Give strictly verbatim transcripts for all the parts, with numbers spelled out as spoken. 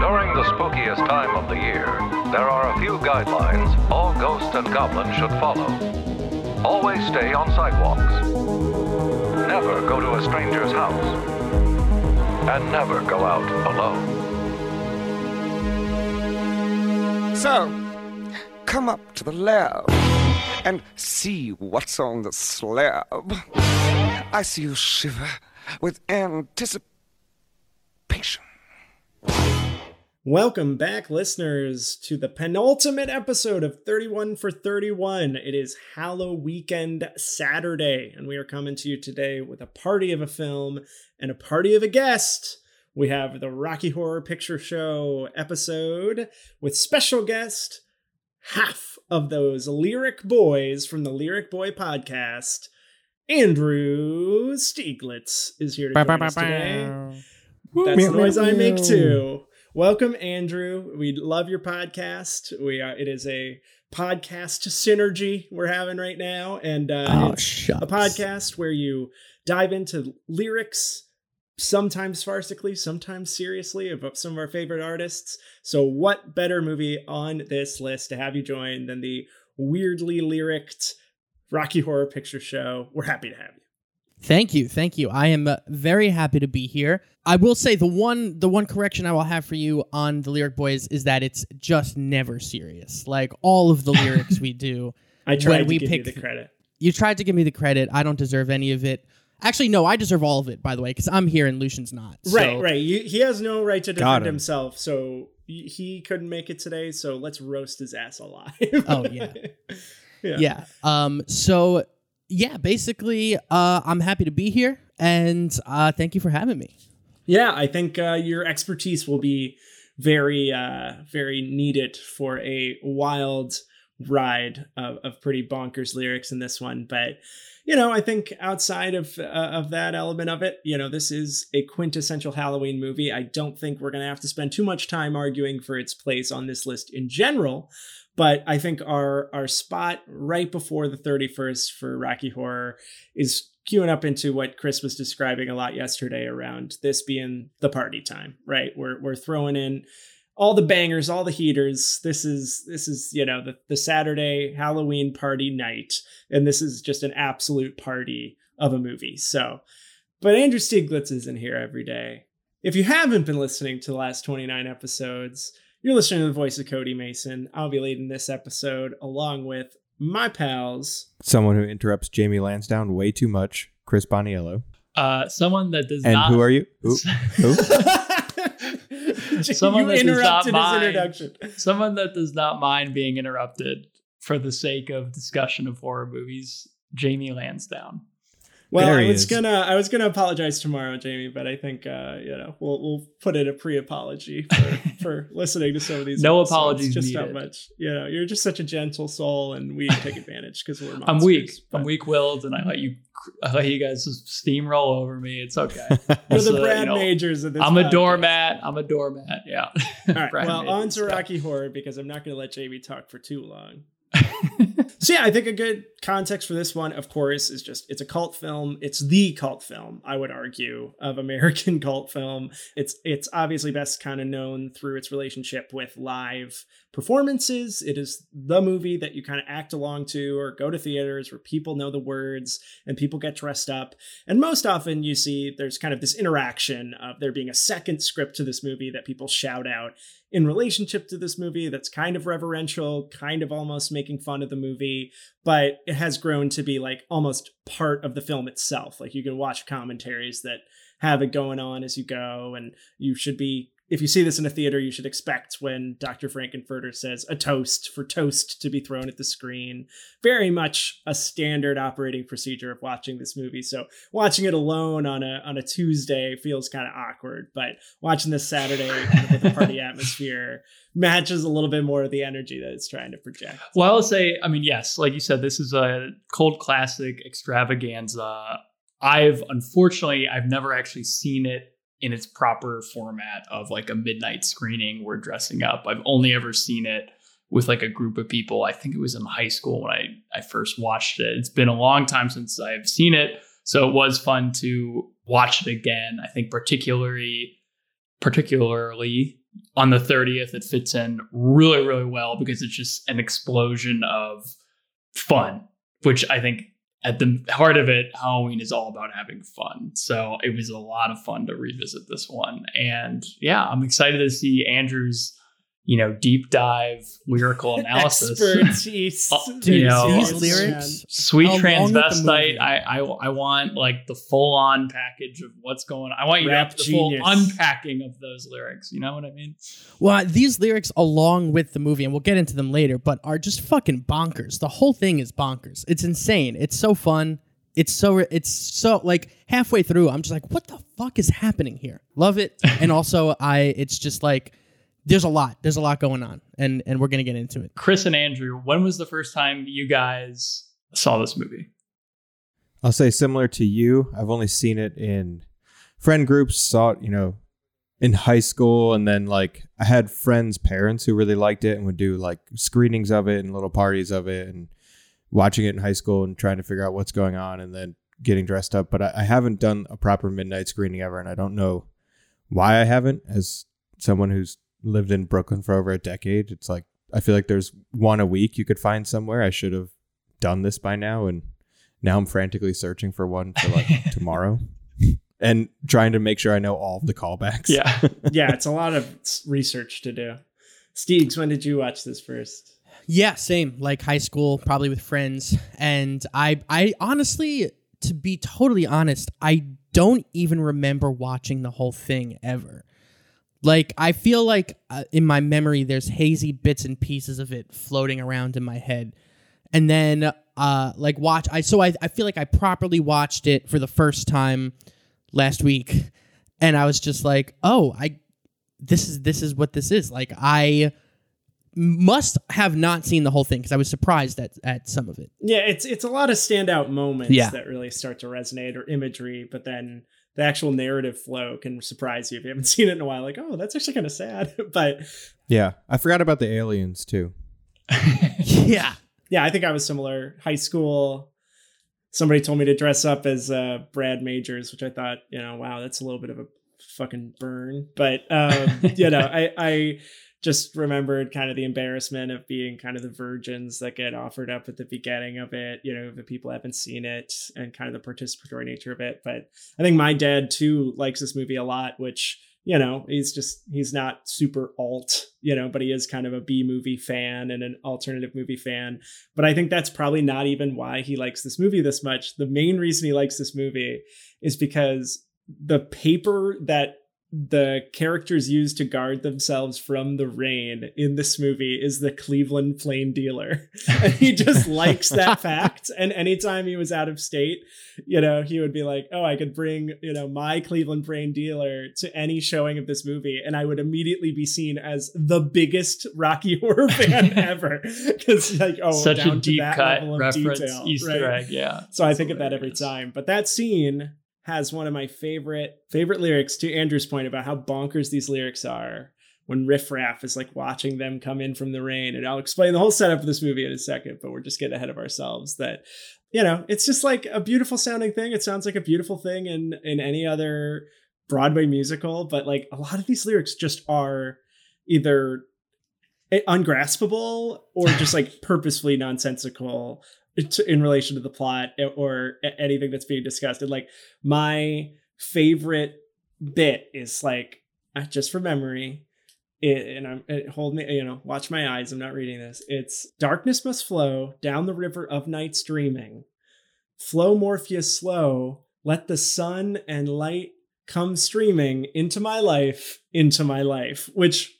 During the spookiest time of the year, there are a few guidelines all ghosts and goblins should follow. Always stay on sidewalks. Never go to a stranger's house. And never go out alone. So, come up to the lab and see what's on the slab. I see you shiver with anticipation. Welcome back, listeners, to the penultimate episode of thirty-one for thirty-one. It is Halloween weekend Saturday, and we are coming to you today with a party of a film and a party of a guest. We have the Rocky Horror Picture Show episode with special guest, half of those Lyric Boys from the Lyric Boy podcast. Andrew Stieglitz is here to join Ba-ba-ba-ba. us today. That's the noise I make too. Welcome, Andrew. We love your podcast. We are, it is a podcast synergy we're having right now. And uh, oh, it's shucks. a podcast where you dive into lyrics, sometimes farcically, sometimes seriously, of some of our favorite artists. So what better movie on this list to have you join than the weirdly lyriced Rocky Horror Picture Show? We're happy to have you. Thank you. Thank you. I am uh, very happy to be here. I will say the one the one correction I will have for you on the Lyric Boys is that it's just never serious. Like all of the lyrics we do. I tried to we give pick, you the credit. You tried to give me the credit. I don't deserve any of it. Actually, no, I deserve all of it, by the way, because I'm here and Lucian's not. So. Right, right. You, he has no right to defend him. himself, so he couldn't make it today, so let's roast his ass alive. Oh, yeah. yeah. Yeah. Um. So... Yeah, basically, uh, I'm happy to be here, and uh, thank you for having me. Yeah, I think uh, your expertise will be very, uh, very needed for a wild ride of, of pretty bonkers lyrics in this one. But, you know, I think outside of uh, of that element of it, you know, this is a quintessential Halloween movie. I don't think we're going to have to spend too much time arguing for its place on this list in general. But I think our our spot right before the thirty-first for Rocky Horror is queuing up into what Chris was describing a lot yesterday around this being the party time, right? We're we're throwing in all the bangers, all the heaters. This is this is, you know, the, the Saturday Halloween party night. And this is just an absolute party of a movie. So, but Andrew Stieglitz is in here every day. If you haven't been listening to the last twenty-nine episodes, you're listening to the voice of Cody Mason. I'll be leading this episode along with my pals. Someone who interrupts Jamie Lansdowne way too much, Chris Boniello. Uh, someone that does and not... And who are you? Ooh, ooh. someone you that interrupted does not mind, his introduction. Someone that does not mind being interrupted for the sake of discussion of horror movies, Jamie Lansdowne. Well, I was gonna I was gonna apologize tomorrow, Jamie, but I think uh, you know we'll we'll put in a pre-apology for, for listening to some of these. No episodes. Apologies, just needed. Not much. You know, you're just such a gentle soul, and we take advantage because we're monsters. I'm weak. But. I'm weak-willed, and I let you I let you guys just steamroll over me. It's okay. We're so, the Brad you know, Majors of this. I'm podcast. a doormat. I'm a doormat. Yeah. All right. Well, Majors, on to Rocky Horror because I'm not gonna let Jamie talk for too long. So yeah, I think a good context for this one, of course, is just it's a cult film. It's the cult film, I would argue, of American cult film. It's it's obviously best kind of known through its relationship with live performances. It is the movie that you kind of act along to or go to theaters where people know the words and people get dressed up. And most often you see there's kind of this interaction of there being a second script to this movie that people shout out in relationship to this movie that's kind of reverential, kind of almost making fun of the movie, but it has grown to be like almost part of the film itself. Like you can watch commentaries that have it going on as you go, and you should be, if you see this in a theater, you should expect when Doctor Frankenfurter says a toast for toast to be thrown at the screen. Very much a standard operating procedure of watching this movie. So watching it alone on a on a Tuesday feels kind of awkward, but watching this Saturday kind of with a party atmosphere matches a little bit more of the energy that it's trying to project. Well, I'll say, I mean, yes, like you said, this is a cult classic extravaganza. I've unfortunately, I've never actually seen it in its proper format of like a midnight screening where dressing up. I've only ever seen it with like a group of people. I think it was in high school when I, I first watched it. It's been a long time since I've seen it. So it was fun to watch it again. I think particularly, particularly on the thirtieth, it fits in really, really well because it's just an explosion of fun, which I think at the heart of it, Halloween is all about having fun. So it was a lot of fun to revisit this one. And yeah, I'm excited to see Andrew's, you know, deep dive lyrical analysis. Expertise. Dude, you know, these lyrics. Sweet How Transvestite. I, I I want like the full on package of what's going on. I want you Rap to have the genius. Full unpacking of those lyrics. You know what I mean? Well, these lyrics along with the movie, and we'll get into them later, but are just fucking bonkers. The whole thing is bonkers. It's insane. It's so fun. It's so, it's so like halfway through, I'm just like, what the fuck is happening here? Love it. And also I, it's just like, There's a lot. There's a lot going on, and, and we're going to get into it. Chris and Andrew, when was the first time you guys saw this movie? I'll say similar to you. I've only seen it in friend groups, saw it, you know, in high school. And then, like, I had friends' parents who really liked it and would do, like, screenings of it and little parties of it and watching it in high school and trying to figure out what's going on and then getting dressed up. But I, I haven't done a proper midnight screening ever, and I don't know why I haven't as someone who's lived in Brooklyn for over a decade. It's like, I feel like there's one a week you could find somewhere. I should have done this by now. And now I'm frantically searching for one for like tomorrow and trying to make sure I know all of the callbacks. Yeah. Yeah. It's a lot of research to do. Stiegs, when did you watch this first? Yeah, same. Like high school, probably with friends. And I, I honestly, to be totally honest, I don't even remember watching the whole thing ever. Like, I feel like uh, in my memory, there's hazy bits and pieces of it floating around in my head. And then, uh, like, watch. I So I, I feel like I properly watched it for the first time last week. And I was just like, oh, I this is this is what this is. Like, I must have not seen the whole thing because I was surprised at, at some of it. Yeah, it's, it's a lot of standout moments yeah. that really start to resonate, or imagery, but then the actual narrative flow can surprise you if you haven't seen it in a while. Like, oh, that's actually kind of sad. But yeah, I forgot about the aliens too. yeah. Yeah. I think I was similar. High school. Somebody told me to dress up as uh, Brad Majors, which I thought, you know, wow, that's a little bit of a fucking burn. But, um, you know, I, I just remembered kind of the embarrassment of being kind of the virgins that get offered up at the beginning of it, you know, the people haven't seen it and kind of the participatory nature of it. But I think my dad too likes this movie a lot, which, you know, he's just, he's not super alt, you know, but he is kind of a B movie fan and an alternative movie fan. But I think that's probably not even why he likes this movie this much. The main reason he likes this movie is because the paper that the characters used to guard themselves from the rain in this movie is the Cleveland Plain Dealer. And he just likes that fact. And anytime he was out of state, you know, he would be like, oh, I could bring, you know, my Cleveland Plain Dealer to any showing of this movie. And I would immediately be seen as the biggest Rocky Horror fan ever. Because like, oh, such down a deep to that cut level of detail. Easter right? egg, yeah. So I think of that every time. But that scene has one of my favorite favorite lyrics, to Andrew's point about how bonkers these lyrics are, when Riff Raff is like watching them come in from the rain. And I'll explain the whole setup of this movie in a second, but we're just getting ahead of ourselves. That, you know, it's just like a beautiful sounding thing. It sounds like a beautiful thing in, in any other Broadway musical, but like a lot of these lyrics just are either ungraspable or just like purposefully nonsensical in relation to the plot or anything that's being discussed. And like my favorite bit is like, just from memory, it, and I'm it, hold me, you know, watch my eyes, I'm not reading this. It's darkness must flow down the river of night's dreaming. Flow, Morpheus, slow. Let the sun and light come streaming into my life, into my life, which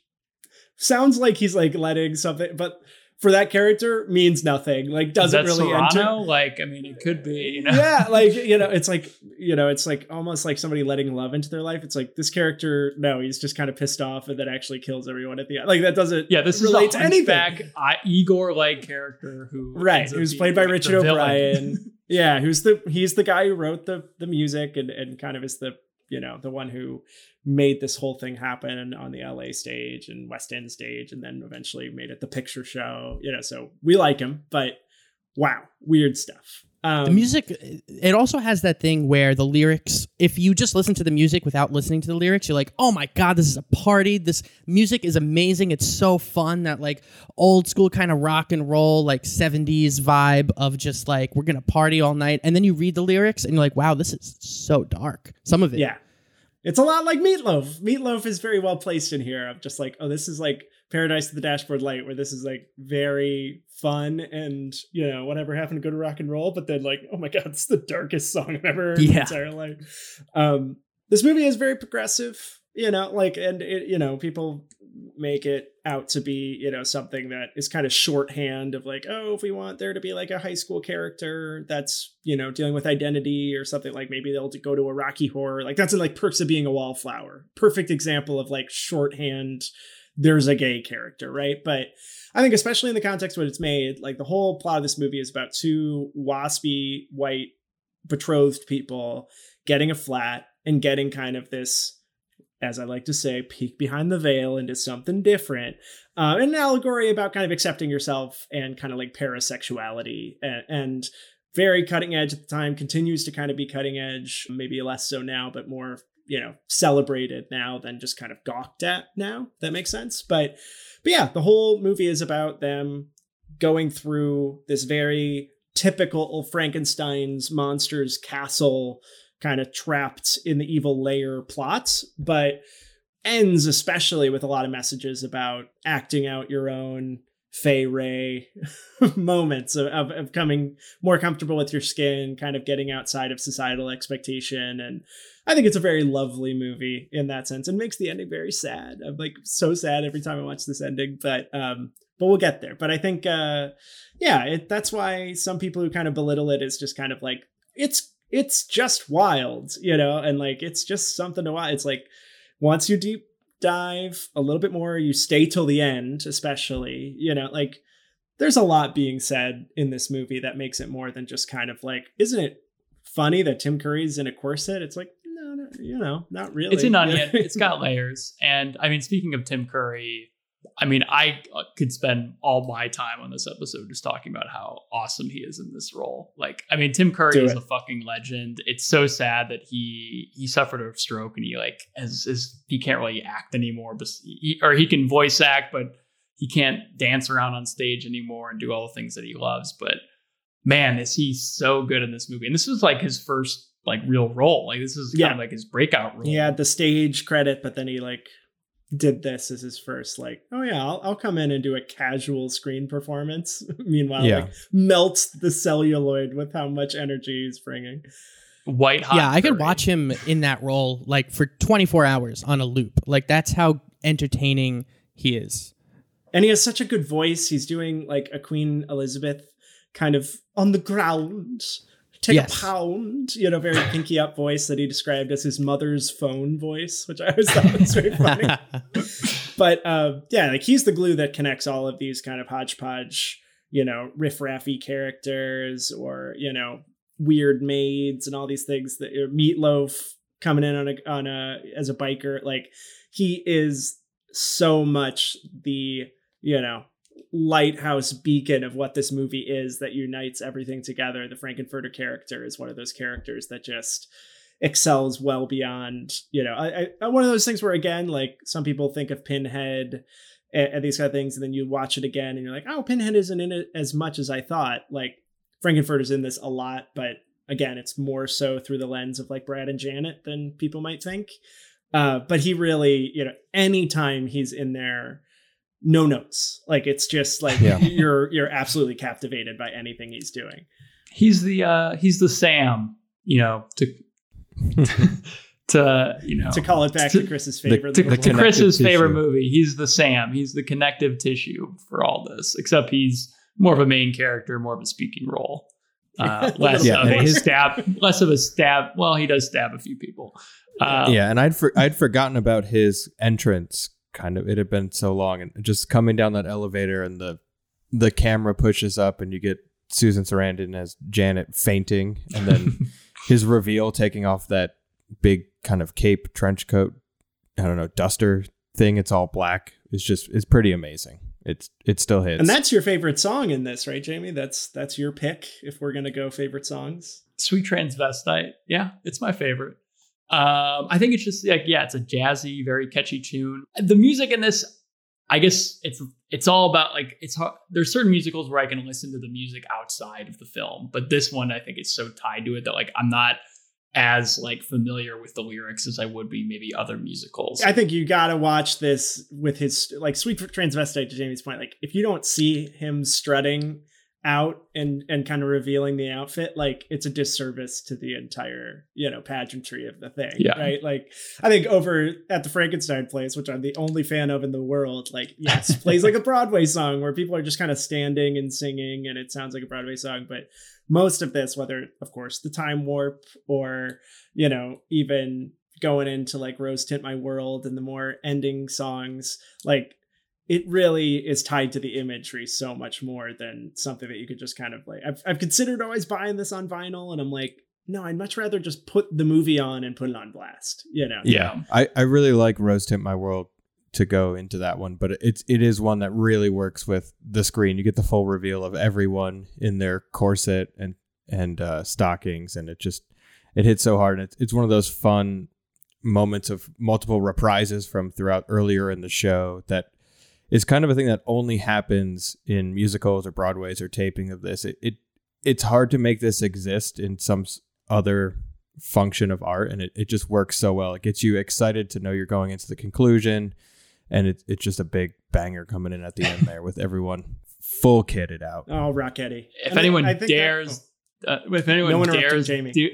sounds like he's like letting something, but for that character means nothing. Like doesn't really Serrano? Enter. Like, I mean, it could be, you know? Yeah. Like, you know, it's like, you know, it's like almost like somebody letting love into their life. It's like this character, no, he's just kind of pissed off and that actually kills everyone at the end. Like that doesn't yeah, this relate is a to anything. I, Igor-like character who, right. Who's played by like Richard O'Brien. Yeah. Who's the, he's the guy who wrote the, the music and, and kind of is the, you know, the one who made this whole thing happen on the L A stage and West End stage, and then eventually made it the picture show, you know, so we like him, but wow, weird stuff. Um, the music, it also has that thing where the lyrics, if you just listen to the music without listening to the lyrics, you're like, oh my God, this is a party. This music is amazing. It's so fun. That like old school kind of rock and roll, like seventies vibe of just like, we're going to party all night. And then you read the lyrics and you're like, wow, this is so dark. Some of it. Yeah. It's a lot like Meatloaf. Meatloaf is very well placed in here. I'm just like, oh, this is like Paradise to the Dashboard Light, where this is like very fun and, you know, whatever happened to good rock and roll. But then like, oh my God, it's the darkest song I've ever heard yeah. in my entire life. Um, this movie is very progressive, you know, like, and it, you know, people make it out to be, you know, something that is kind of shorthand of like, oh, if we want there to be like a high school character that's, you know, dealing with identity or something, like maybe they'll go to a Rocky Horror. Like that's in like Perks of Being a Wallflower. Perfect example of like shorthand, there's a gay character, right? But I think especially in the context when it's made, like the whole plot of this movie is about two waspy white betrothed people getting a flat and getting kind of this, as I like to say, peek behind the veil into something different. Uh, and an allegory about kind of accepting yourself and kind of like parasexuality, and, and very cutting edge at the time, continues to kind of be cutting edge, maybe less so now, but more, you know, celebrated now than just kind of gawked at now. That makes sense. But, but yeah, the whole movie is about them going through this very typical Frankenstein's monsters castle, kind of trapped in the evil layer plots, but ends especially with a lot of messages about acting out your own Fay Wray moments of, of, of coming more comfortable with your skin, kind of getting outside of societal expectation. And I think it's a very lovely movie in that sense, and makes the ending very sad. I'm like so sad every time I watch this ending, but, um, but we'll get there. But I think, uh, yeah, it, that's why some people who kind of belittle it is just kind of like, it's, it's just wild, you know, and like, it's just something to watch. It's like, once you deep dive a little bit more, you stay till the end, especially, you know, like there's a lot being said in this movie that makes it more than just kind of like, isn't it funny that Tim Curry's in a corset? It's like, no, no, you know, not really. It's an onion. It's got layers. And I mean, speaking of Tim Curry, I mean, I could spend all my time on this episode just talking about how awesome he is in this role. Like, I mean, Tim Curry is a fucking legend. It's so sad that he he suffered a stroke and he like as is he can't really act anymore, but he, or he can voice act, but he can't dance around on stage anymore and do all the things that he loves. But man, is he so good in this movie? And this was like his first like real role. Like this is yeah. kind of like his breakout role. He had the stage credit, but then he like. did this as his first, like, oh yeah, I'll, I'll come in and do a casual screen performance. Meanwhile, yeah. like melts the celluloid with how much energy he's bringing. White hot. Yeah, I could watch him in that role like for twenty-four hours on a loop. Like that's how entertaining he is. And he has such a good voice. He's doing like a Queen Elizabeth kind of on the ground. Take yes. a pound, you know, very pinky up voice that he described as his mother's phone voice, which I always thought was very funny. But uh, yeah, like he's the glue that connects all of these kind of hodgepodge, you know, riff-raffy characters or, you know, weird maids and all these things that Meatloaf coming in on a, on a, as a biker. Like he is so much the, you know, lighthouse beacon of what this movie is that unites everything together. The Frankenfurter character is one of those characters that just excels well beyond, you know, I, I, one of those things where, again, like, some people think of Pinhead and, and these kind of things, and then you watch it again and you're like, oh, Pinhead isn't in it as much as I thought. Like, Frankenfurter's in this a lot, but again, it's more so through the lens of like Brad and Janet than people might think. Uh, but he really, you know, anytime he's in there, no notes. Like, it's just like, yeah. you're you're absolutely captivated by anything he's doing. He's the uh, he's the Sam, you know, to to you know to call it back to, to Chris's favorite the, to, to Chris's tissue. favorite movie. He's the Sam. He's the connective tissue for all this, except he's more of a main character, more of a speaking role. Uh, less yeah, of a his, stab, less of a stab. Well, he does stab a few people. Um, yeah, and I'd for, I'd forgotten about his entrance. Kind of, it had been so long, and just coming down that elevator, and the the camera pushes up, and you get Susan Sarandon as Janet fainting, and then his reveal, taking off that big kind of cape, trench coat, I don't know, duster thing. It's all black. It's just, it's pretty amazing. It's it still hits. And that's your favorite song in this, right, Jamie? That's that's your pick if we're gonna go favorite songs. Sweet Transvestite. Yeah, it's my favorite. Um, I think it's just like, yeah, it's a jazzy, very catchy tune. The music in this, I guess it's it's all about like it's hard. There's certain musicals where I can listen to the music outside of the film, but this one I think is so tied to it that like I'm not as like familiar with the lyrics as I would be maybe other musicals. I think you got to watch this with his like Sweet Transvestite, to Jamie's point. Like, if you don't see him strutting out and, and kind of revealing the outfit, like, it's a disservice to the entire, you know, pageantry of the thing. Yeah. Right. Like, I think over at the Frankenstein place, which I'm the only fan of in the world, like, yes, plays like a Broadway song where people are just kind of standing and singing and it sounds like a Broadway song, but most of this, whether, of course, the Time Warp or, you know, even going into like Rose Tint My World and the more ending songs, like, it really is tied to the imagery so much more than something that you could just kind of like, I've, I've considered always buying this on vinyl, and I'm like, no, I'd much rather just put the movie on and put it on blast, you know? Yeah. You know? I, I really like Rose Tint My World to go into that one, but it's, it is one that really works with the screen. You get the full reveal of everyone in their corset and, and uh, stockings. And it just, it hits so hard. And it's, it's one of those fun moments of multiple reprises from throughout earlier in the show that is kind of a thing that only happens in musicals or Broadways or taping of this. It, it it's hard to make this exist in some other function of art. And it, it just works so well. It gets you excited to know you're going into the conclusion. And it, it's just a big banger coming in at the end there with everyone full kitted out. Oh, Rock Eddie. If and anyone I, I dares, that, oh. uh, if anyone no dares, Jamie. Do,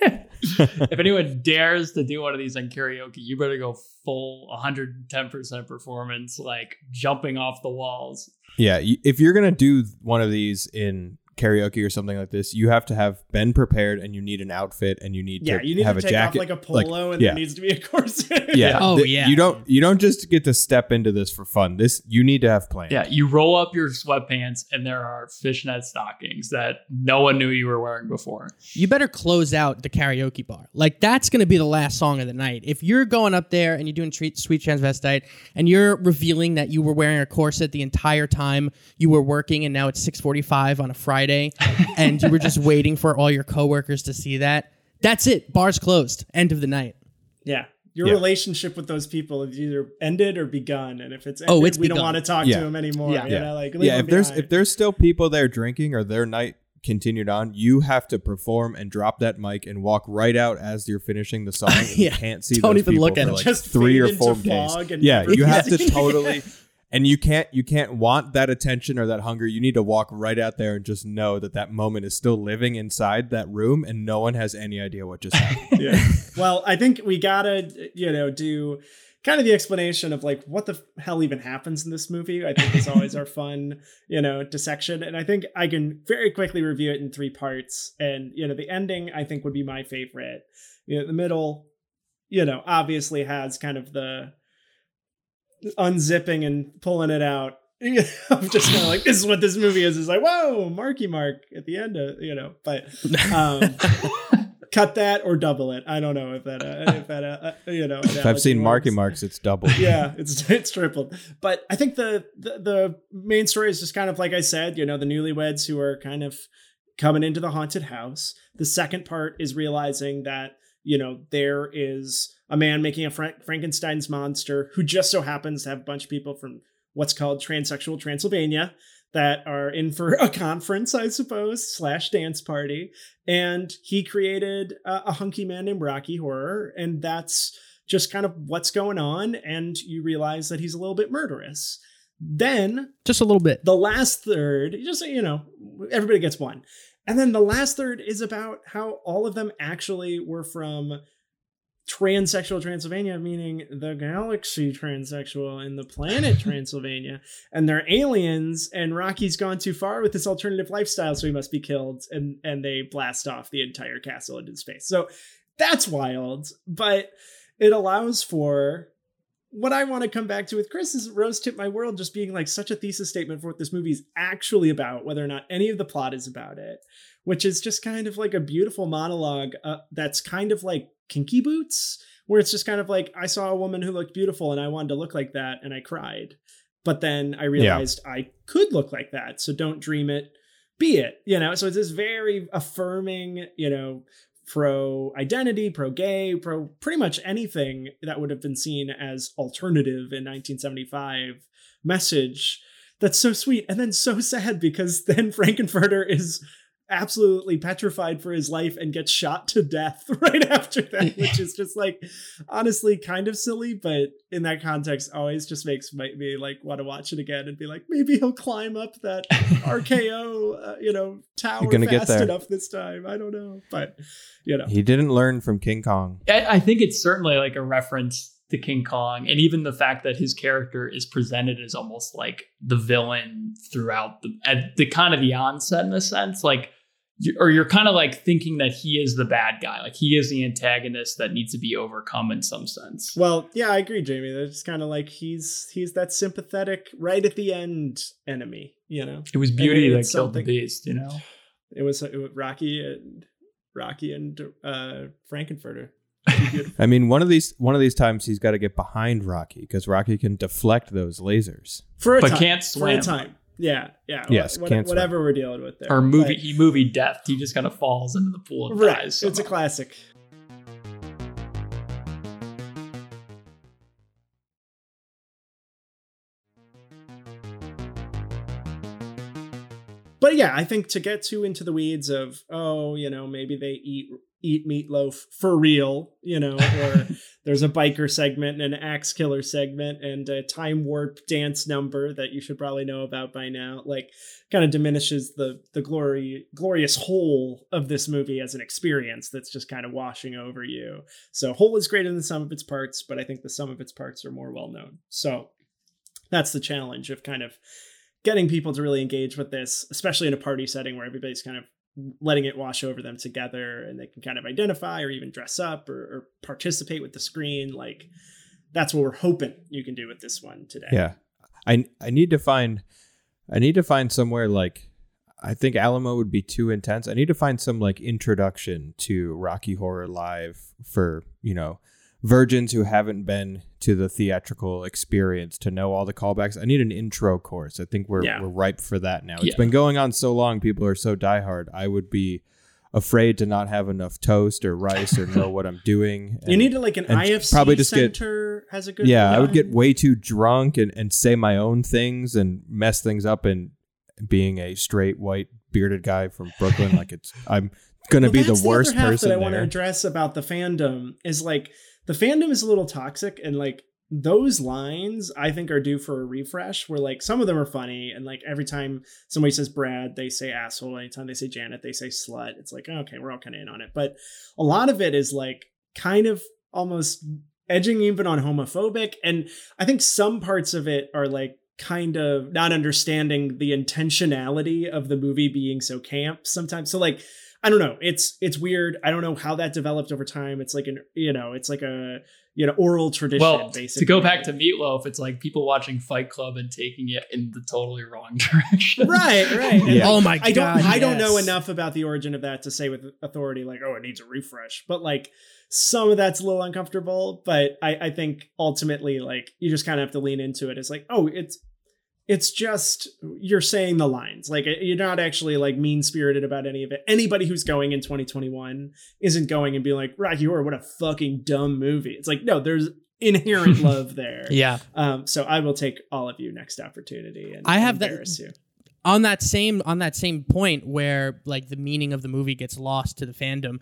if anyone dares to do one of these on karaoke, you better go full one hundred ten percent performance, like jumping off the walls. Yeah. If you're going to do one of these in karaoke or something like this, you have to have been prepared, and you need an outfit, and you need yeah, to you need have to take a jacket, off like a polo, like, and yeah. there needs to be a corset. yeah. Oh the, yeah. You don't you don't just get to step into this for fun. This you need to have plans. Yeah. You roll up your sweatpants, and there are fishnet stockings that no one knew you were wearing before. You better close out the karaoke bar. Like, that's going to be the last song of the night. If you're going up there and you're doing treat, Sweet Transvestite, and you're revealing that you were wearing a corset the entire time you were working, and now it's six forty-five on a Friday. And you were just waiting for all your coworkers to see that. That's it. Bar's closed. End of the night. Yeah. Your yeah. relationship with those people is either ended or begun. And if it's ended, oh, it's we begun. Don't want to talk yeah. to them anymore. Yeah. You yeah. know, like, yeah if there's behind. If there's still people there drinking or their night continued on, you have to perform and drop that mic and walk right out as you're finishing the song. And yeah. you can't see Don't those even people look at for like just three or four days. Yeah. You have to totally... And you can't you can't want that attention or that hunger. You need to walk right out there and just know that that moment is still living inside that room, and no one has any idea what just happened. yeah. Well, I think we gotta, you know, do kind of the explanation of like what the hell even happens in this movie. I think it's always our fun, you know, dissection. And I think I can very quickly review it in three parts. And, you know, the ending, I think, would be my favorite. You know, the middle, you know, obviously has kind of the unzipping and pulling it out. I'm just kind of like, this is what this movie is. It's like, whoa, Marky Mark at the end of, you know, but um cut that or double it. I don't know if that, uh, if that, uh, you know, if I've seen Marky Marks, it's doubled. Yeah, it's, it's tripled. But I think the, the, the main story is just kind of, like I said, you know, the newlyweds who are kind of coming into the haunted house. The second part is realizing that, you know, there is a man making a Fra- Frankenstein's monster who just so happens to have a bunch of people from what's called transsexual Transylvania that are in for a conference, I suppose, slash dance party. And he created a, a hunky man named Rocky Horror. And that's just kind of what's going on. And you realize that he's a little bit murderous. Then just a little bit, the last third, just, you know, everybody gets one. And then the last third is about how all of them actually were from transsexual Transylvania, meaning the galaxy transsexual and the planet Transylvania, and they're aliens, and Rocky's gone too far with this alternative lifestyle, so he must be killed, and and they blast off the entire castle into space. So that's wild, but it allows for what I want to come back to with Chris is Rose Tip My World just being like such a thesis statement for what this movie is actually about, whether or not any of the plot is about it, which is just kind of like a beautiful monologue uh, that's kind of like Kinky Boots, where it's just kind of like, I saw a woman who looked beautiful and I wanted to look like that, and I cried. But then I realized yeah. I could look like that. So don't dream it, be it, you know? So it's this very affirming, you know, pro identity, pro gay, pro pretty much anything that would have been seen as alternative in nineteen seventy-five message. That's so sweet. And then so sad, because then Frankenfurter is absolutely petrified for his life and gets shot to death right after that, which is just like, honestly, kind of silly, but in that context always just makes me like want to watch it again and be like, maybe he'll climb up that R K O uh, you know, tower fast enough this time. I don't know, but you know, he didn't learn from King Kong. I think it's certainly like a reference to King Kong, and even the fact that his character is presented as almost like the villain throughout the at the kind of the onset, in a sense, like, or you're kind of like thinking that he is the bad guy, like he is the antagonist that needs to be overcome in some sense. Well, yeah, I agree, Jamie. They're just kind of like, he's he's that sympathetic right at the end enemy, you know. It was beauty that killed the beast, you know. It was, it was Rocky and Rocky and uh, Frankenfurter. I mean, one of these one of these times he's got to get behind Rocky, because Rocky can deflect those lasers for a but time, can't swim. For a time. Yeah, yeah. Yes, what, can't whatever swim. We're dealing with there. Or movie, like, he movie death. He just kind of falls into the pool of right. Dies. It's a classic. But yeah, I think to get too into the weeds of, oh, you know, maybe they eat eat meatloaf for real, you know, or there's a biker segment and an axe killer segment and a time warp dance number that you should probably know about by now, like, kind of diminishes the the glory glorious whole of this movie as an experience that's just kind of washing over you. So whole is greater than the sum of its parts, but I think the sum of its parts are more well known. So that's the challenge of kind of getting people to really engage with this, especially in a party setting where everybody's kind of letting it wash over them together and they can kind of identify or even dress up or, or participate with the screen. Like, that's what we're hoping you can do with this one today. Yeah. I, I need to find, I need to find somewhere, like, I think Alamo would be too intense. I need to find some like introduction to Rocky Horror Live for, you know, virgins who haven't been to the theatrical experience to know all the callbacks. I need an intro course. I think we're yeah. we're ripe for that now. It's yeah. been going on so long. People are so diehard. I would be afraid to not have enough toast or rice or know what I'm doing. And, you need to, like, an I F C probably just center get, has a good. Yeah, line. I would get way too drunk and, and say my own things and mess things up. And being a straight white bearded guy from Brooklyn, like, it's I'm gonna well, be the worst the other half person. That I there. want to address about the fandom is like. The fandom is a little toxic, and like those lines I think are due for a refresh, where like some of them are funny, and like every time somebody says Brad, they say asshole. Anytime they say Janet, they say slut. It's like, okay, we're all kind of in on it. But a lot of it is like kind of almost edging even on homophobic. And I think some parts of it are like kind of not understanding the intentionality of the movie being so camp sometimes. So like, I don't know. It's, it's weird. I don't know how that developed over time. It's like an, you know, it's like a, you know, oral tradition. Well, basically. To go back to Meatloaf, it's like people watching Fight Club and taking it in the totally wrong direction. Right, right. Yeah. Oh my God. I don't, yes. I don't know enough about the origin of that to say with authority, like, oh, it needs a refresh. But like some of that's a little uncomfortable, but I, I think ultimately, like, you just kind of have to lean into it. It's like, oh, it's, It's just, you're saying the lines. Like, you're not actually like mean spirited about any of it. Anybody who's going in twenty twenty-one isn't going and being like, Rocky Horror, what a fucking dumb movie. It's like, no, there's inherent love there. Yeah. Um, so I will take all of you next opportunity and I have embarrass that, you. On that same, on that same point where like the meaning of the movie gets lost to the fandom.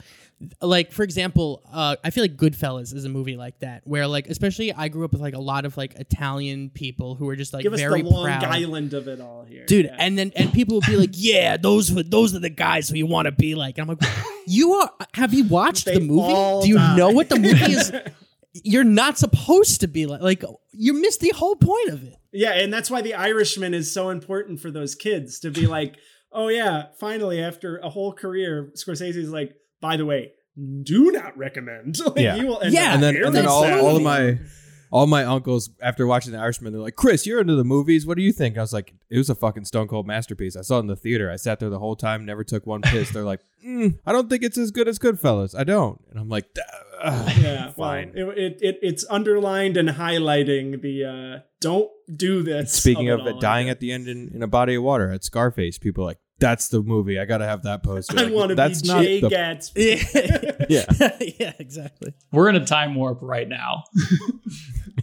Like, for example, uh, I feel like Goodfellas is a movie like that, where like, especially I grew up with like a lot of like Italian people who were just like Give very us the Long proud. Island of it all here, dude. Yeah. And then and people would be like, yeah, those were, those are the guys who you want to be like. And I'm like, you are. Have you watched they the movie? Do you die. know what the movie is? You're not supposed to be like, like you missed the whole point of it. Yeah. And that's why The Irishman is so important for those kids to be like, oh yeah, finally, after a whole career, Scorsese's like, by the way, do not recommend. Like, yeah. You will end yeah. Up and then, and then all, all of my, all my uncles after watching The Irishman, they're like, Chris, you're into the movies. What do you think? I was like, it was a fucking stone cold masterpiece. I saw it in the theater. I sat there the whole time, never took one piss. They're like, mm, I don't think it's as good as Goodfellas. I don't. And I'm like, Ugh, yeah, fine. Well, it, it it it's underlined and highlighting the uh, don't do this. Speaking of, of dying at the end in, in a body of water at Scarface, people are like, that's the movie. I gotta have that poster. I like, want to be Jay the... Gatsby. yeah, yeah, exactly. We're in a time warp right now.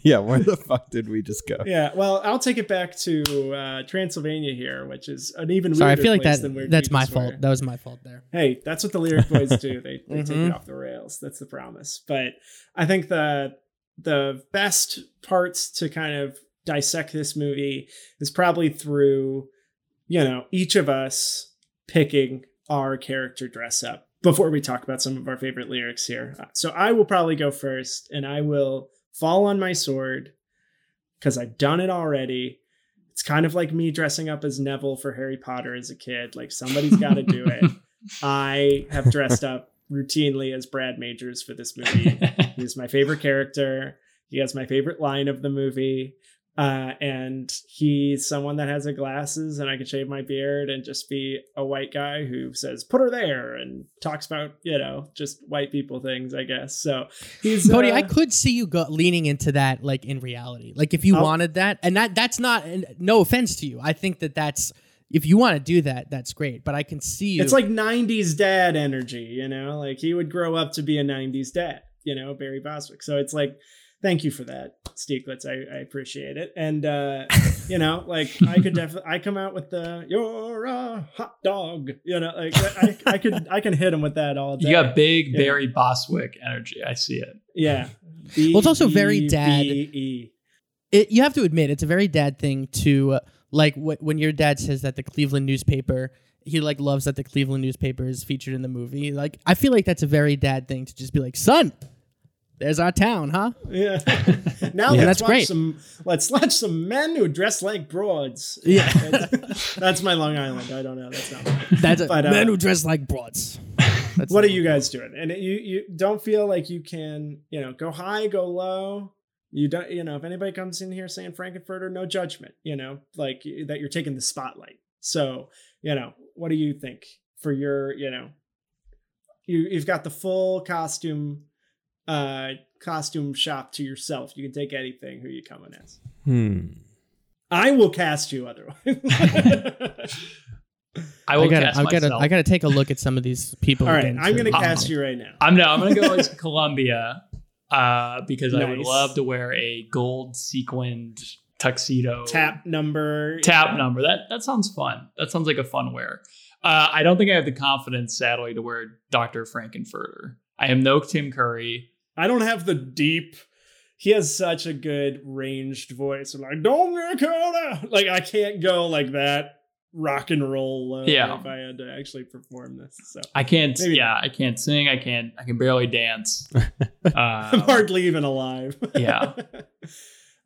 yeah, where the fuck did we just go? Yeah, well, I'll take it back to uh, Transylvania here, which is an even Sorry, weirder I feel like place that, than where that's my fault. Were. That was my fault there. Hey, that's what the Lyric Boys do. They, they mm-hmm. take it off the rails. That's the promise. But I think the the best parts to kind of dissect this movie is probably through, you know, each of us picking our character dress up before we talk about some of our favorite lyrics here. So I will probably go first, and I will fall on my sword because I've done it already. It's kind of like me dressing up as Neville for Harry Potter as a kid. Like, somebody's got to do it. I have dressed up routinely as Brad Majors for this movie. He's my favorite character. He has my favorite line of the movie. Uh, and he's someone that has a glasses, and I can shave my beard and just be a white guy who says, put her there, and talks about, you know, just white people things, I guess. So he's Cody, uh, I could see you go- leaning into that, like in reality, like if you oh, wanted that, and that that's not, and no offense to you. I think that that's, if you want to do that, that's great, but I can see you. It's like nineties dad energy, you know, like he would grow up to be a nineties dad, you know, Barry Bostwick. So it's like, thank you for that, Stieglitz. I, I appreciate it. And, uh, you know, like I could definitely, I come out with the, you're a hot dog, you know, like I, I could, I can hit him with that all day. You got big Barry yeah. Bostwick energy. I see it. Yeah. B- well, it's also very dad. It, you have to admit, it's a very dad thing to uh, like w- when your dad says that the Cleveland newspaper, he like loves that the Cleveland newspaper is featured in the movie. Like, I feel like that's a very dad thing to just be like, son, there's our town, huh? Yeah. Now yeah, let's that's watch great. some. Let's watch some men who dress like broads. Yeah, that's, that's my Long Island. I don't know. That's not. My that's but, a, uh, men who dress like broads. That's what are you guys doing? And you you don't feel like you can, you know, go high, go low. You don't, you know, if anybody comes in here saying Frankenfurter, no judgment. You know, like that you're taking the spotlight. So, you know, what do you think for your, you know, you you've got the full costume. Uh, costume shop to yourself. You can take anything. Who are you coming as? Hmm. I will cast you otherwise. I will I gotta, cast I gotta, myself. I gotta take a look at some of these people. All right, again, I'm gonna cast you right now. I'm no. I'm gonna go as Columbia uh, because nice. I would love to wear a gold sequined tuxedo. Tap number. Tap yeah. number. That that sounds fun. That sounds like a fun wear. Uh, I don't think I have the confidence, sadly, to wear Doctor Frankenfurter. I am no Tim Curry. I don't have the deep. He has such a good ranged voice. I'm like, don't get out. Like, I can't go like that rock and roll. Uh, yeah. If I had to actually perform this. So I can't. Maybe yeah. Not. I can't sing. I can't. I can barely dance. uh, I'm hardly even alive. Yeah.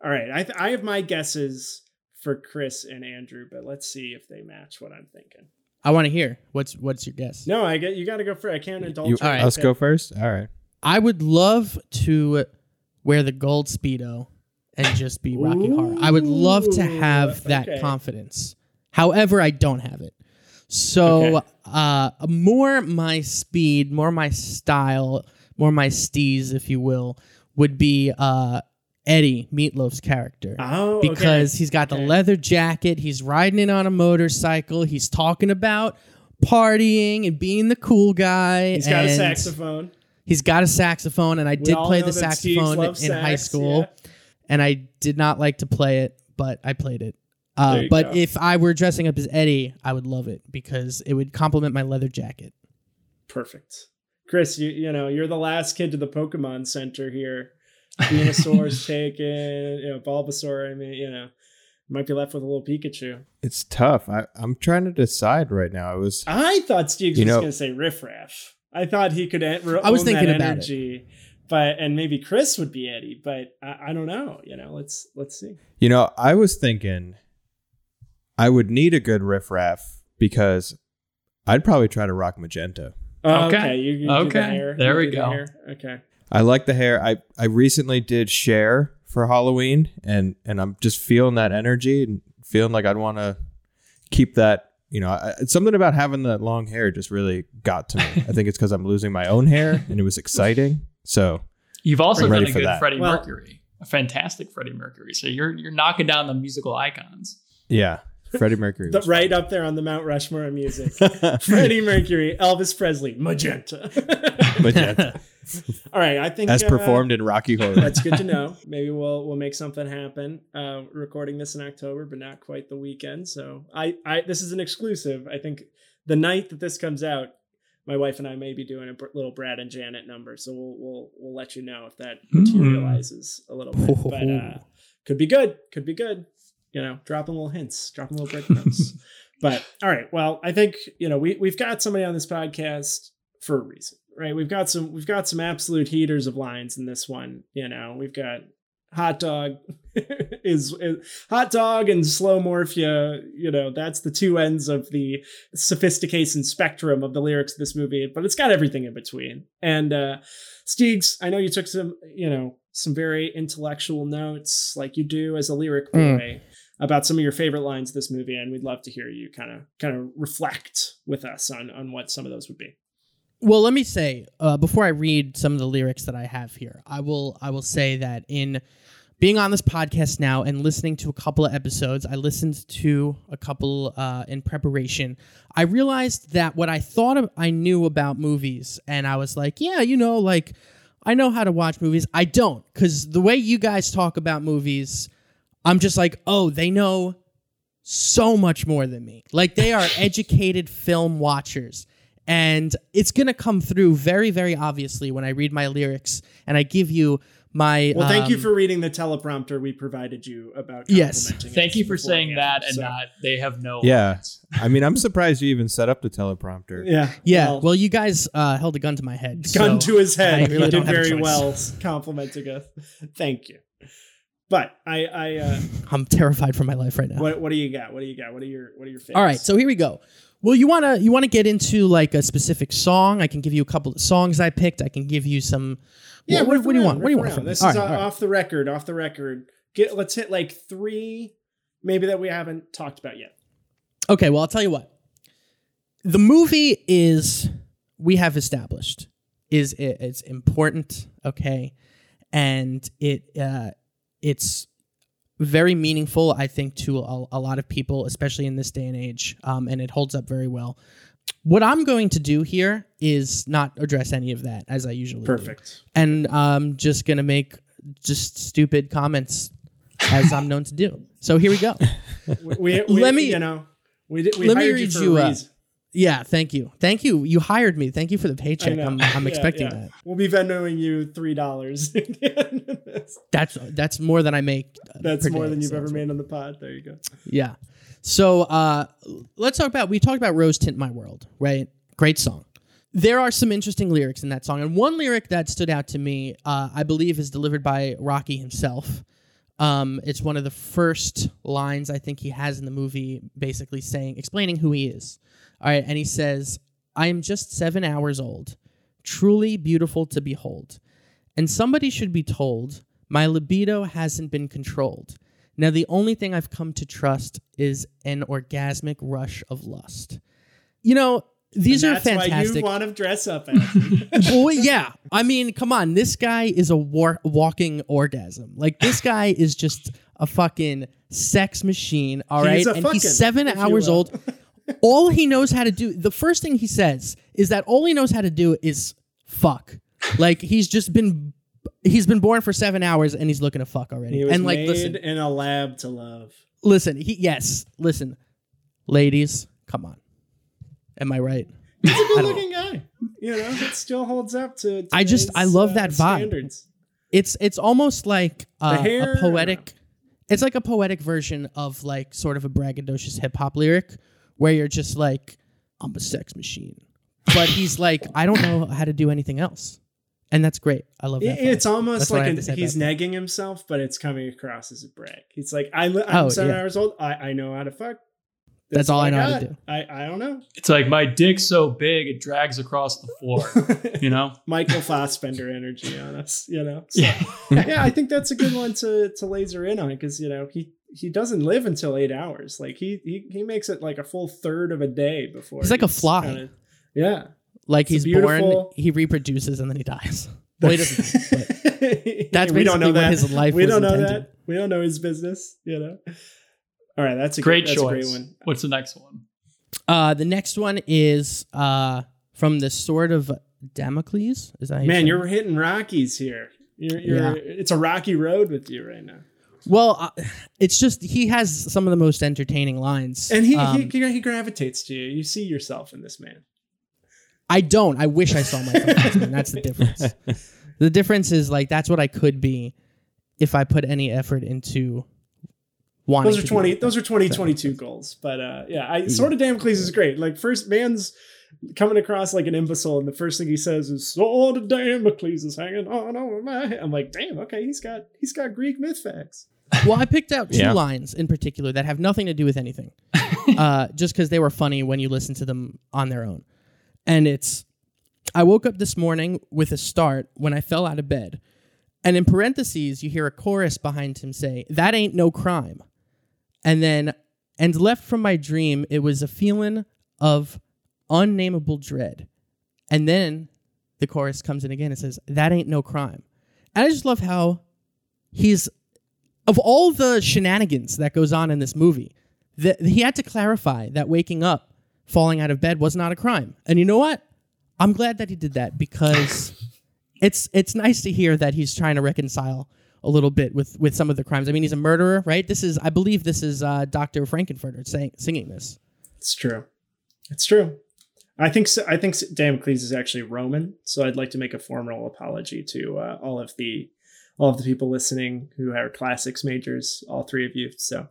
All right. I, th- I have my guesses for Chris and Andrew, but let's see if they match what I'm thinking. I want to hear. What's what's your guess? No, I get you got to go first. I can't indulge. All right. Let's go first. All right. I would love to wear the gold Speedo and just be Rocky Horror. I would love to have that okay. confidence. However, I don't have it. So okay. uh, more my speed, more my style, more my steez, if you will, would be uh, Eddie, Meatloaf's character. Oh, because okay. he's got the okay. leather jacket. He's riding in on a motorcycle. He's talking about partying and being the cool guy. He's got a saxophone. He's got a saxophone, and I we did play the saxophone in sax, high school, yeah. and I did not like to play it, but I played it. Uh, but go. If I were dressing up as Eddie, I would love it because it would complement my leather jacket. Perfect. Chris, you you know, you're the last kid to the Pokemon Center here. Venusaur's taken, you know, Bulbasaur, I mean, you know, might be left with a little Pikachu. It's tough. I, I'm trying to decide right now. I was I thought Steve was know, gonna say Riff Raff. I thought he could en- I was own thinking that about energy. It. But and maybe Chris would be Eddie, but I, I don't know. You know, let's let's see. You know, I was thinking I would need a good Riff Raff because I'd probably try to rock Magenta. Oh, okay. Okay. You, you okay. The hair. There you we go. The hair. Okay. I like the hair. I, I recently did Cher for Halloween, and, and I'm just feeling that energy and feeling like I'd want to keep that. You know, I, something about having that long hair just really got to me. I think it's because I'm losing my own hair, and it was exciting. So you've also done a good that. Freddie well, Mercury, a fantastic Freddie Mercury. So you're you're knocking down the musical icons. Yeah. Freddie Mercury. The, right up there on the Mount Rushmore of music. Freddie Mercury, Elvis Presley, Magenta. Magenta. All right, I think as uh, performed in Rocky Horror. That's good to know. Maybe we'll we'll make something happen. Uh, recording this in October, but not quite the weekend. So I, I this is an exclusive. I think the night that this comes out, my wife and I may be doing a little Brad and Janet number. So we'll we'll we'll let you know if that materializes mm. a little bit. Oh. But uh, could be good. Could be good. You know, dropping little hints, dropping little breadcrumbs. But all right. Well, I think, you know, we, we've got somebody on this podcast for a reason, right? We've got some we've got some absolute heaters of lines in this one. You know, we've got hot dog is, is hot dog and slow morphia. You know, that's the two ends of the sophistication spectrum of the lyrics of this movie, but it's got everything in between. And uh, Stiegs, I know you took some, you know, some very intellectual notes like you do as a lyric boy. Mm. About some of your favorite lines of this movie, and we'd love to hear you kind of kind of reflect with us on, on what some of those would be. Well, let me say, uh, before I read some of the lyrics that I have here, I will I will say that in being on this podcast now and listening to a couple of episodes, I listened to a couple uh, in preparation, I realized that what I thought of, I knew about movies, and I was like, yeah, you know, like, I know how to watch movies. I don't, because the way you guys talk about movies... I'm just like, oh, they know so much more than me. Like, they are educated film watchers. And it's going to come through very, very obviously when I read my lyrics and I give you my... Well, thank um, you for reading the teleprompter we provided you about. Yes. Thank you for saying that and so. Not, they have no... Yeah. Lines. I mean, I'm surprised you even set up the teleprompter. Yeah. Yeah. Well, well you guys uh, held a gun to my head. Gun so to his head. I really he did very well complimenting us. Thank you. But I, I uh, I'm terrified for my life right now. What, what do you got? What do you got? What are your what are your favorites? All right, so here we go. Well, you wanna you wanna get into like a specific song? I can give you a couple of songs I picked. I can give you some. Yeah, what, what, what do you want? What do you want? From this is right, off right. the record. Off the record. Get let's hit like three, maybe that we haven't talked about yet. Okay, well I'll tell you what. The movie is we have established is it, it's important, okay, and it. Uh, It's very meaningful, I think, to a, a lot of people, especially in this day and age, um, and it holds up very well. What I'm going to do here is not address any of that, as I usually Perfect. do. Perfect. And I'm just going to make just stupid comments, as I'm known to do. So here we go. we, we, let me, you know, we, did, we let hired me read you a reason. Yeah, thank you. Thank you. You hired me. Thank you for the paycheck. I'm, I'm yeah, expecting yeah. that. We'll be Venmoing you three dollars. that's that's more than I make. Uh, that's more day, than you've so ever made on the pod. There you go. Yeah. So uh, let's talk about, we talked about Rose Tint My World, right? Great song. There are some interesting lyrics in that song. And one lyric that stood out to me, uh, I believe, is delivered by Rocky himself. Um, it's one of the first lines I think he has in the movie, basically saying, explaining who he is. All right, and he says, "I am just seven hours old, truly beautiful to behold. And somebody should be told, my libido hasn't been controlled. Now the only thing I've come to trust is an orgasmic rush of lust." You know, these and are that's fantastic. That's why you want to dress up as. Boy, yeah. I mean, come on. This guy is a war- walking orgasm. Like, this guy is just a fucking sex machine, all right? He's a and fucking, he's seven hours old. All he knows how to do, the first thing he says is that all he knows how to do is fuck. Like, he's just been he's been born for seven hours and he's looking to fuck already. He was and like, made listen, in a lab to love. Listen, he, yes, listen, ladies, come on. Am I right? He's a good-looking guy. You know, it still holds up to. to I just, I love uh, that vibe. Standards. It's it's almost like uh, hair, a poetic. It's like a poetic version of like sort of a braggadocious hip hop lyric, where you're just like, "I'm a sex machine," but he's like, "I don't know how to do anything else," and that's great. I love that. It, it's almost that's like an, he's negging himself, but it's coming across as a brag. He's like, I, "I'm oh, seven yeah. hours old. I, I know how to fuck." That's, That's all I know God. how to do. I, I don't know. It's like, my dick's so big, it drags across the floor, you know? Michael Fassbender energy on us, you know? So, yeah. yeah, I think that's a good one to to laser in on, because, you know, he, he doesn't live until eight hours. Like, he, he he makes it like a full third of a day before. He's, he's like a fly. Kinda, yeah. Like, it's he's born, he reproduces, and then he dies. Well, he doesn't, but that's we don't know that. his life We don't know intended. that. We don't know his business, you know? All right, that's a great, great, that's choice. A great one. What's the next one? Uh, the next one is uh, from the Sword of Damocles. Is that man? You're hitting Rockies here. You're, you're, yeah. It's a rocky road with you right now. Well, uh, it's just he has some of the most entertaining lines, and he, um, he he gravitates to you. You see yourself in this man. I don't. I wish I saw myself in this man. That's the difference. The difference is like that's what I could be if I put any effort into. Those are twenty. Those are twenty twenty-two goals. But uh, yeah, I, yeah. Sword of Damocles is great. Like, first, man's coming across like an imbecile, and the first thing he says is "Sword of Damocles is hanging on over my head." I'm like, damn. Okay, he's got he's got Greek myth facts. Well, I picked out two yeah. lines in particular that have nothing to do with anything, uh, just because they were funny when you listen to them on their own. And it's, "I woke up this morning with a start when I fell out of bed," and in parentheses you hear a chorus behind him say, "That ain't no crime." And then, "and left from my dream, it was a feeling of unnameable dread." And then the chorus comes in again and says, "That ain't no crime." And I just love how he's, of all the shenanigans that goes on in this movie, that he had to clarify that waking up, falling out of bed was not a crime. And you know what? I'm glad that he did that, because it's it's nice to hear that he's trying to reconcile a little bit with, with some of the crimes. I mean, he's a murderer, right? This is, I believe this is uh, Doctor Frankenfurter saying, singing this. It's true. It's true. I think so, I think Damocles is actually Roman, so I'd like to make a formal apology to uh, all of the all of the people listening who are classics majors, all three of you. So,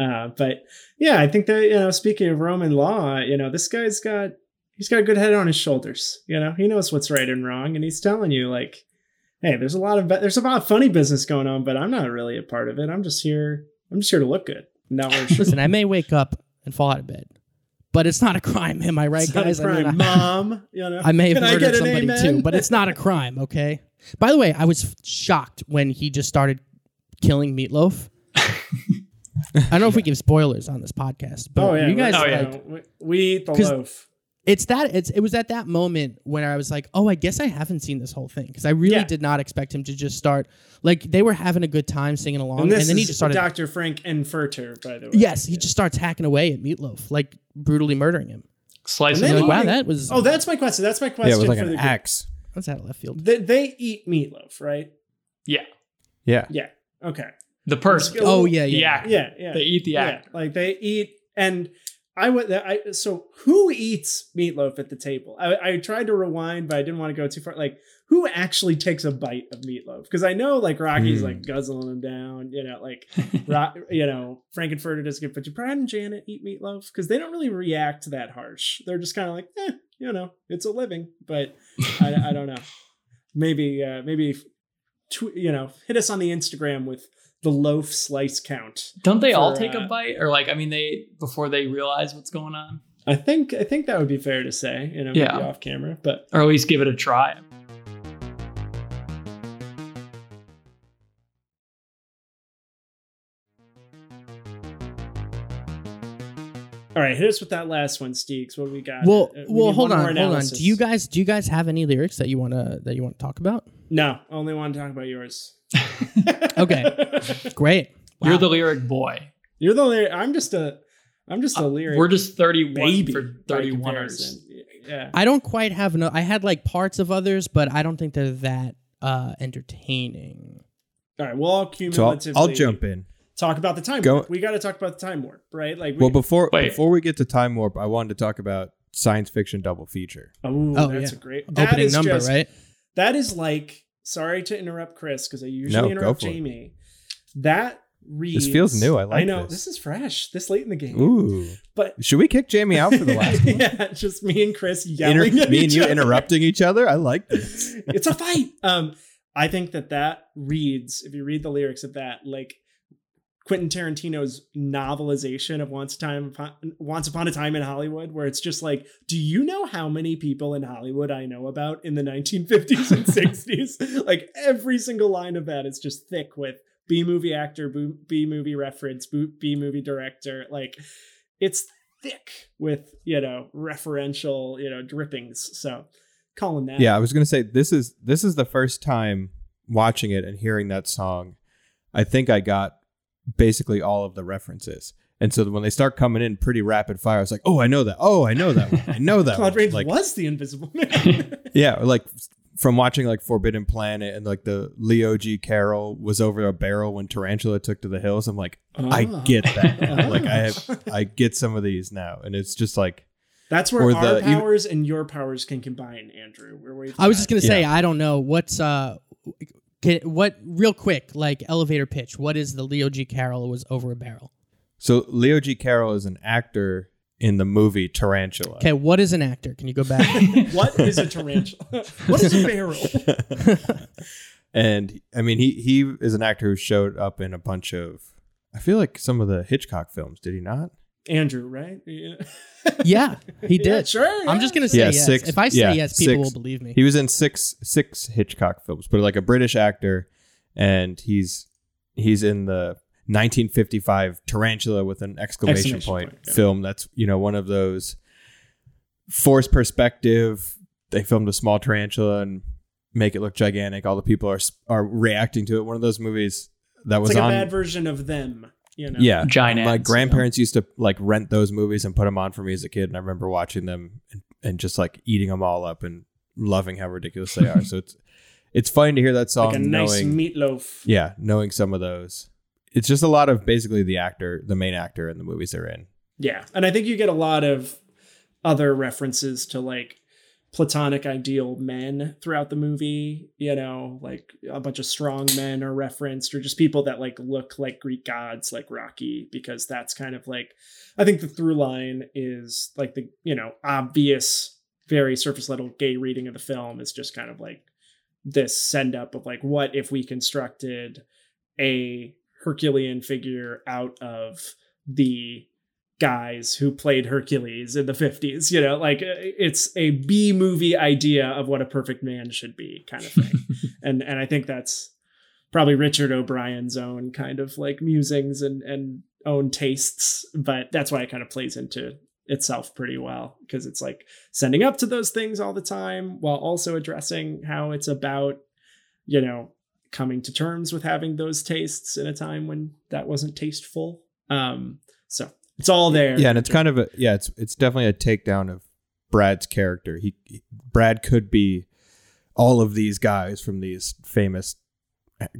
uh, but yeah, I think that, you know, speaking of Roman law, you know, this guy's got he's got a good head on his shoulders. You know, he knows what's right and wrong, and he's telling you, like, hey, there's a lot of there's a lot of funny business going on, but I'm not really a part of it. I'm just here. I'm just here to look good. Not Listen, I may wake up and fall out of bed, but it's not a crime, am I right, it's guys? Not a crime. I mean, I, Mom, you know, I may have murdered somebody amen? too, but it's not a crime. Okay. By the way, I was shocked when he just started killing Meatloaf. I don't know yeah. if we give spoilers on this podcast, but oh, yeah, you guys, oh, yeah. like, we, we eat the loaf. It's that it's it was at that moment when I was like, oh, I guess I haven't seen this whole thing, because I really yeah. did not expect him to just start, like, they were having a good time singing along, and, this and then is he just started. Doctor Frankenfurter, by the way. Yes, he yeah. just starts hacking away at Meatloaf, like brutally murdering him. Slicing. Like, wow, that was. Oh, that's my question. That's my question. Yeah, it was like for an the axe. That's out of left field. They, they eat Meatloaf, right? Yeah. Yeah. Yeah. Okay. The person. Oh yeah. Yeah. The actor. Yeah. Yeah. They eat the actor. Yeah. Like they eat and. I went. I so who eats Meatloaf at the table? I, I tried to rewind, but I didn't want to go too far. Like, who actually takes a bite of Meatloaf? Because I know, like, Rocky's mm. like guzzling him down. You know, like, Rock, you know, Frankenfurter doesn't get. But your Brad and Janet eat Meatloaf because they don't really react that harsh. They're just kind of like, eh, you know, it's a living. But I, I don't know. Maybe, uh, maybe, tw- you know, hit us on the Instagram with the loaf slice count. Don't they for, all take uh, a bite? Or like, I mean, they, before they realize what's going on? I think I think that would be fair to say, you know, maybe yeah. off camera, but or at least give it a try. All right, hit us with that last one, Steeks. What do we got? Well, uh, we well, hold on, hold on. Do you guys do you guys have any lyrics that you want to that you want to talk about? No, I only want to talk about yours. Okay, great. Wow. You're the lyric boy. You're the lyric. I'm just a. I'm just a lyric. Uh, we're just thirty-one baby for thirty-oneers. Yeah. I don't quite have no. I had like parts of others, but I don't think they're that uh, entertaining. All right, well, I'll cumulatively. So I'll, I'll jump in. Talk about the time Go, warp. We got to talk about the time warp, right? Like, we, well, before wait. before we get to time warp, I wanted to talk about science fiction double feature. Oh, oh that's yeah. a great that opening number, just, right? That is like. Sorry to interrupt, Chris, because I usually no, interrupt Jamie. It. That. Reads. This feels new. I like. I know this. this is fresh. This late in the game. Ooh! But should we kick Jamie out for the last one? Yeah, just me and Chris yelling. Inter- at me each and you other. Interrupting each other. I like this. It's a fight. Um, I think that that reads. If you read the lyrics of that, like Quentin Tarantino's novelization of Once Time Upon, Once Upon a Time in Hollywood, where it's just like, do you know how many people in Hollywood I know about in the nineteen fifties and sixties? Like every single line of that is just thick with. B-movie actor, B-movie reference, B-movie director. Like, it's thick with, you know, referential, you know, drippings. So, calling that. Yeah, I was going to say, this is this is the first time watching it and hearing that song. I think I got basically all of the references. And so when they start coming in pretty rapid fire, I was like, oh, I know that. Oh, I know that one. I know that Claude one. Rains like, was the Invisible Man. Yeah, like... From watching like Forbidden Planet and like the Leo G. Carroll was over a barrel when Tarantula took to the hills. I'm like, oh. I get that. Like I have, I get some of these now. And it's just like. That's where our the, powers you, and your powers can combine, Andrew. We're I was just going to say, yeah. I don't know what's uh, can, what real quick, like elevator pitch. What is the Leo G. Carroll was over a barrel? So Leo G. Carroll is an actor. In the movie Tarantula. Okay, what is an actor? Can you go back? What is a tarantula? What is a barrel? And I mean, he he is an actor who showed up in a bunch of, I feel like some of the Hitchcock films. Did he not? Andrew, right? Yeah, yeah he did. Yeah, sure. Yeah. I'm just gonna say yeah, yes. Six, if I say yeah, yes, people six, will believe me. He was in six six Hitchcock films, but like a British actor, and he's he's in the. nineteen fifty-five Tarantula with an exclamation, exclamation point, point yeah. film. That's, you know, one of those forced perspective. They filmed a small tarantula and make it look gigantic. All the people are are reacting to it. One of those movies that it's was like on a bad version of Them. You know, yeah, giant. My grandparents you know? used to like rent those movies and put them on for me as a kid, and I remember watching them and, and just like eating them all up and loving how ridiculous they are. So it's it's fun to hear that song. Like a nice knowing, meatloaf. Yeah, knowing some of those. It's just a lot of basically the actor, the main actor in the movies they're in. Yeah. And I think you get a lot of other references to like platonic ideal men throughout the movie, you know, like a bunch of strong men are referenced or just people that like look like Greek gods, like Rocky, because that's kind of like, I think the through line is like the, you know, obvious, very surface level gay reading of the film is just kind of like this send up of like, what if we constructed a Herculean figure out of the guys who played Hercules in the fifties, you know, like it's a B movie idea of what a perfect man should be kind of thing. and and I think that's probably Richard O'Brien's own kind of like musings and, and own tastes. But that's why it kind of plays into itself pretty well, because it's like sending up to those things all the time while also addressing how it's about, you know, coming to terms with having those tastes in a time when that wasn't tasteful. Um, so it's all there. Yeah. And it's kind of a, yeah, it's, it's definitely a takedown of Brad's character. He, he Brad could be all of these guys from these famous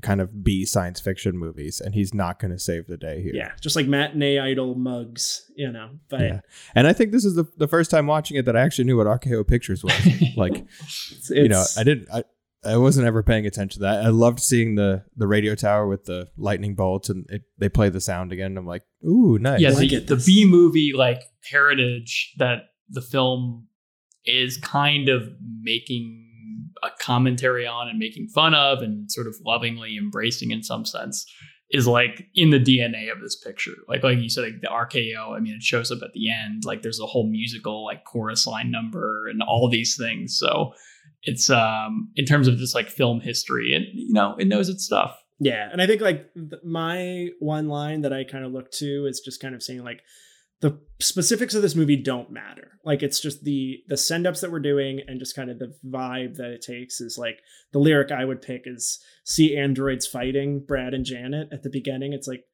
kind of B science fiction movies. And he's not going to save the day here. Yeah. Just like matinee idol mugs, you know, but. Yeah. And I think this is the, the first time watching it that I actually knew what R K O Pictures was. Like, it's, you know, I didn't, I, I wasn't ever paying attention to that. I loved seeing the the radio tower with the lightning bolts and it, they play the sound again. And I'm like, ooh, nice. Yeah, the, the B movie like heritage that the film is kind of making a commentary on and making fun of and sort of lovingly embracing in some sense is like in the D N A of this picture. Like, like you said, like the R K O, I mean, it shows up at the end, like there's a whole musical, like chorus line number and all these things. So it's, um, in terms of just like film history, and, you know, it knows its stuff. Yeah. And I think like th- my one line that I kind of look to is just kind of saying like the specifics of this movie don't matter. Like it's just the, the send ups that we're doing and just kind of the vibe that it takes is like the lyric I would pick is, see androids fighting Brad and Janet at the beginning. It's like,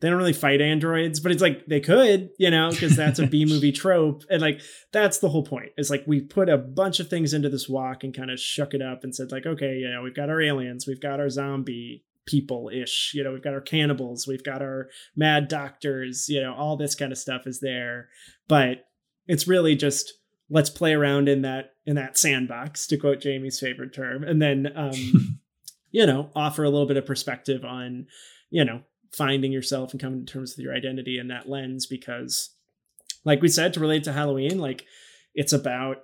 they don't really fight androids, but it's like they could, you know, because that's a B movie trope. And like, that's the whole point. It's like we put a bunch of things into this walk and kind of shook it up and said like, OK, you know, we've got our aliens, we've got our zombie people ish, you know, we've got our cannibals, we've got our mad doctors, you know, all this kind of stuff is there. But it's really just let's play around in that in that sandbox, to quote Jamie's favorite term. And then, um, you know, offer a little bit of perspective on, you know, finding yourself and coming to terms with your identity in that lens, because like we said, to relate to Halloween, like it's about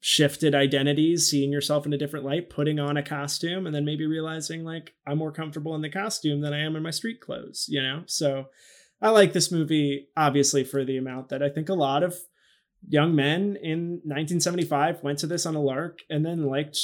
shifted identities, seeing yourself in a different light, putting on a costume, and then maybe realizing like I'm more comfortable in the costume than I am in my street clothes, you know? So I like this movie, obviously, for the amount that I think a lot of young men in nineteen seventy-five went to this on a lark and then liked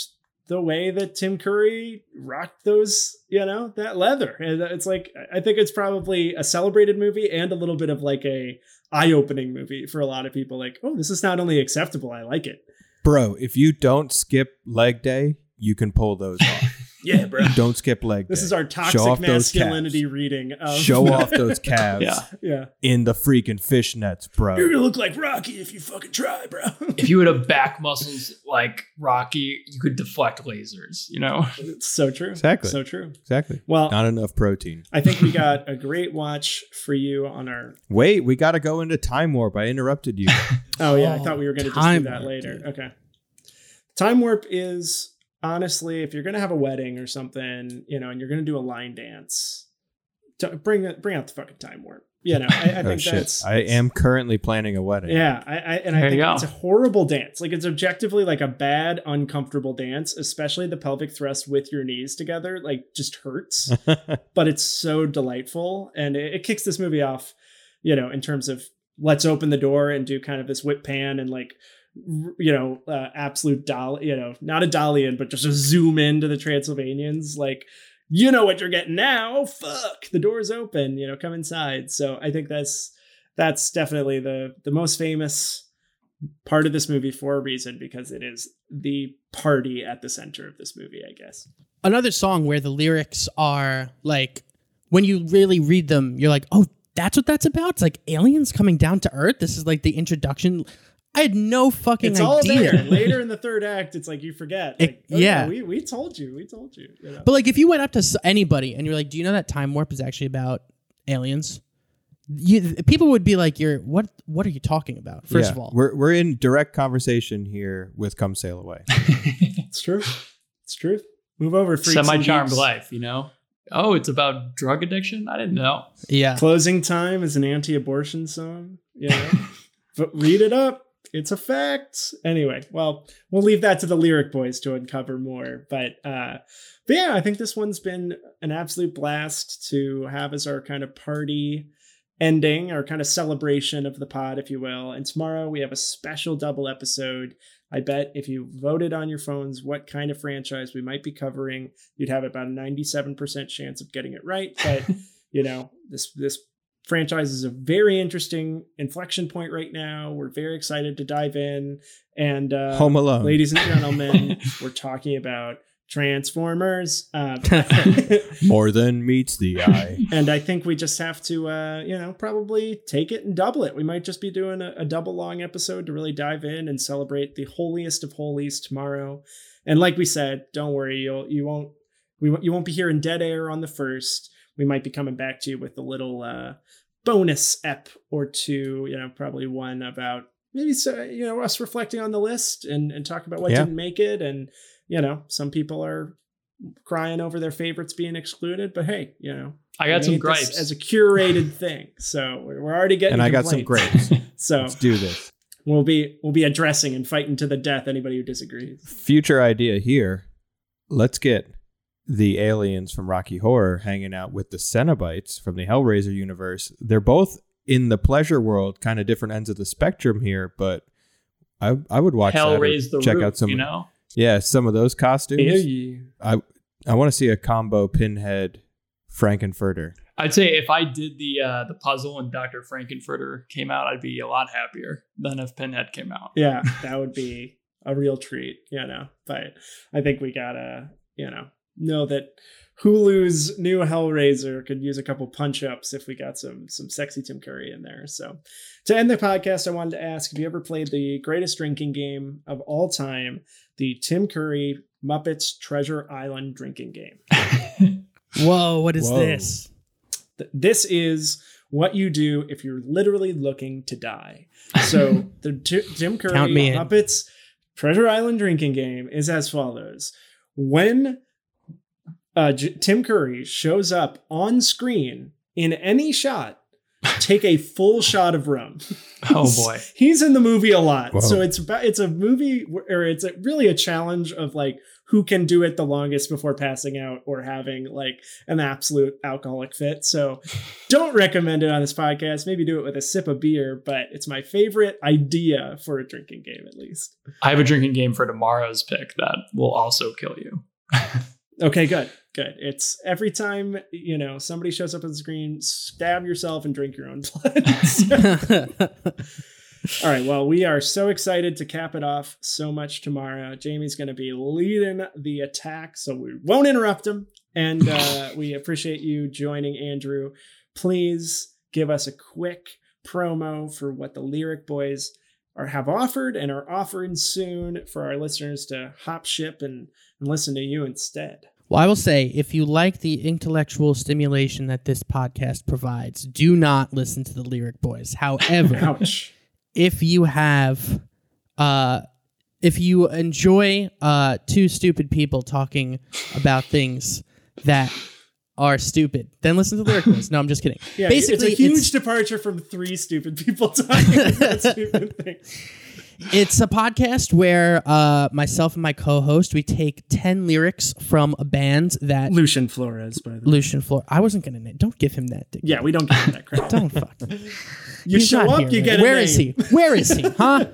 the way that Tim Curry rocked those, you know, that leather. And it's like, I think it's probably a celebrated movie and a little bit of like a eye-opening movie for a lot of people. Like, oh, this is not only acceptable, I like it. Bro, if you don't skip leg day, you can pull those off. Yeah, bro. Don't skip leg day. This is our toxic masculinity reading. Of- Show off those calves. Yeah. Yeah. In the freaking fishnets, bro. You're going to look like Rocky if you fucking try, bro. If you would have back muscles like Rocky, you could deflect lasers, you know? It's so true. Exactly. So true. Exactly. Well, not enough protein. I think we got a great watch for you on our... Wait, we got to go into Time Warp. I interrupted you. Oh, yeah. I thought we were going to just do that later. Dude. Okay. Time Warp is... Honestly, if you're going to have a wedding or something, you know, and you're going to do a line dance, t- bring bring out the fucking Time Warp. You know, I, I think oh, shit. that's... I am currently planning a wedding. Yeah, I, I, and there I think it's a horrible dance. Like, it's objectively like a bad, uncomfortable dance, especially the pelvic thrust with your knees together. Like, just hurts. But it's so delightful. And it, it kicks this movie off, you know, in terms of let's open the door and do kind of this whip pan and like... you know, uh, absolute dolly, you know, not a dolly in, but just a zoom into the Transylvanians. Like, you know what you're getting now. Fuck, the door's open, you know, come inside. So I think that's, that's definitely the, the most famous part of this movie for a reason, because it is the party at the center of this movie, I guess. Another song where the lyrics are like, when you really read them, you're like, oh, that's what that's about. It's like aliens coming down to Earth. This is like the introduction. I had no fucking it's idea. It's all there. Later in the third act, it's like you forget. Like, it, oh, yeah. yeah we, we told you. We told you. you know? But like if you went up to anybody and you're like, do you know that Time Warp is actually about aliens? You, people would be like, "You're what? What are you talking about?" First yeah. of all. We're we're in direct conversation here with Come Sail Away. It's true. It's true. Move over. Semi-charmed life, you know? Oh, it's about drug addiction? I didn't know. Yeah. Closing Time is an anti-abortion song. You know? But read it up. It's a fact. Anyway, well, we'll leave that to the Lyric Boys to uncover more. But, uh, but yeah, I think this one's been an absolute blast to have as our kind of party ending, our kind of celebration of the pod, if you will. And tomorrow we have a special double episode. I bet if you voted on your phones what kind of franchise we might be covering, you'd have about a ninety-seven percent chance of getting it right. But, you know, this this. franchise is a very interesting inflection point right now. We're very excited to dive in. And uh, Home Alone. Ladies and gentlemen, we're talking about Transformers. Uh, More than meets the eye. And I think we just have to, uh, you know, probably take it and double it. We might just be doing a, a double long episode to really dive in and celebrate the holiest of holies tomorrow. And like we said, don't worry, you'll, you won't, we, you won't be hearing dead air on the first. We might be coming back to you with a little uh, bonus ep or two, you know, probably one about maybe, so, you know, us reflecting on the list and, and talk about what yeah. didn't make it. And, you know, some people are crying over their favorites being excluded, but hey, you know, I got some gripes as a curated thing. So we're, we're already getting, and I got some gripes. So let's do this. We'll be, we'll be addressing and fighting to the death anybody who disagrees. Future idea here. Let's get the aliens from Rocky Horror hanging out with the Cenobites from the Hellraiser universe. They're both in the pleasure world, kind of different ends of the spectrum here, but I I would watch Hellraiser the check root, out some, you know? Yeah, some of those costumes. Hey. I I want to see a combo Pinhead Frankenfurter. I'd say if I did the uh, the puzzle and Doctor Frankenfurter came out, I'd be a lot happier than if Pinhead came out. Yeah, that would be a real treat, you know. But I think we gotta, you know, know that Hulu's new Hellraiser could use a couple punch ups if we got some some sexy Tim Curry in there. So to end the podcast, I wanted to ask: have you ever played the greatest drinking game of all time, the Tim Curry Muppets Treasure Island drinking game? Whoa! What is Whoa. this? This is what you do if you're literally looking to die. So the t- Tim Curry Muppets Treasure Island drinking game is as follows. When uh, J- Tim Curry shows up on screen in any shot, take a full shot of rum. Oh boy. He's in the movie a lot. Whoa. So it's about, it's a movie or it's a, really a challenge of like, who can do it the longest before passing out or having like an absolute alcoholic fit. So don't recommend it on this podcast. Maybe do it with a sip of beer, but it's my favorite idea for a drinking game, at least. I have a drinking game for tomorrow's pick that will also kill you. Okay, good, good. It's every time, you know, somebody shows up on the screen, stab yourself and drink your own blood. So. All right. Well, we are so excited to cap it off so much tomorrow. Jamie's going to be leading the attack, so we won't interrupt him. And uh, we appreciate you joining, Andrew. Please give us a quick promo for what the Lyric Boys are have offered and are offering soon for our listeners to hop ship and, and listen to you instead. Well, I will say, if you like the intellectual stimulation that this podcast provides, do not listen to the Lyric Boys. However... Ouch. If you have, uh, if you enjoy uh, two stupid people talking about things that are stupid, then listen to the Lyric Boys. No, I'm just kidding. Yeah, basically, it's a huge it's, departure from three stupid people talking about stupid things. It's a podcast where uh, myself and my co-host, we take ten lyrics from a band that... Lucian Flores, by the way. Lucian Flores. I wasn't going to name... Don't give him that. Dick. Yeah, we don't give him that crap. Don't fuck. You He's show up, here, you right? get a Where name. is he? Where is he? Huh?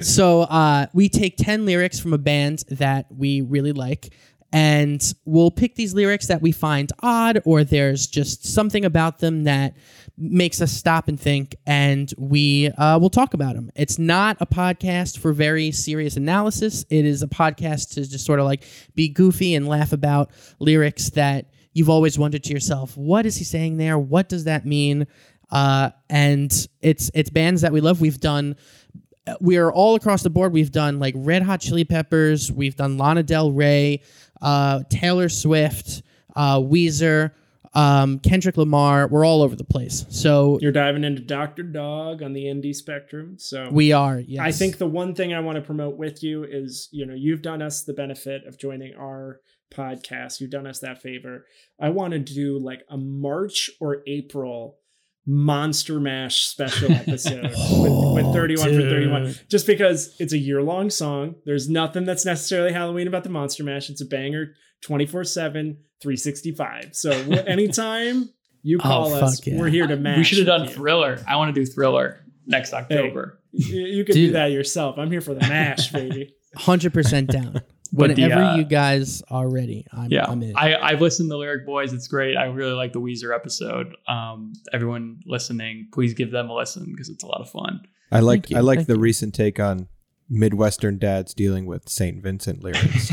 So uh, we take ten lyrics from a band that we really like, and we'll pick these lyrics that we find odd, or there's just something about them that makes us stop and think, and we uh, will talk about them. It's not a podcast for very serious analysis. It is a podcast to just sort of like be goofy and laugh about lyrics that you've always wondered to yourself, what is he saying there? What does that mean? Uh, and it's it's bands that we love. We've done... We are all across the board. We've done like Red Hot Chili Peppers. We've done Lana Del Rey, uh, Taylor Swift, uh, Weezer, um, Kendrick Lamar. We're all over the place. So you're diving into Doctor Dog on the indie spectrum. So we are. Yes. I think the one thing I want to promote with you is, you know, you've done us the benefit of joining our podcast. You've done us that favor. I want to do like a March or April Monster Mash special episode oh, with, with thirty-one dude. for thirty-one, just because it's a year-long song. There's nothing that's necessarily Halloween about the Monster Mash. It's a banger twenty-four seven, three sixty-five. So anytime you call oh, us, yeah. we're here to mash. We should have done Thriller. I want to do Thriller next October. Hey, you could dude. do that yourself. I'm here for the mash, baby. one hundred percent down. Whenever the, uh, you guys are ready, I'm, yeah, I'm in. I, I've listened to the Lyric Boys. It's great. I really like the Weezer episode. Um, everyone listening, please give them a listen because it's a lot of fun. I like I like the you. recent take on Midwestern dads dealing with Saint Vincent lyrics.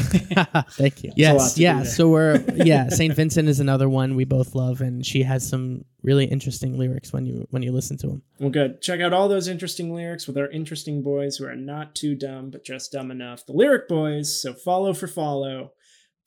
Thank you. Yes, yeah. So we're yeah. Saint Vincent is another one we both love, and she has some really interesting lyrics when you when you listen to them. Well, good. Check out all those interesting lyrics with our interesting boys who are not too dumb but just dumb enough. The Lyric Boys. So follow for follow.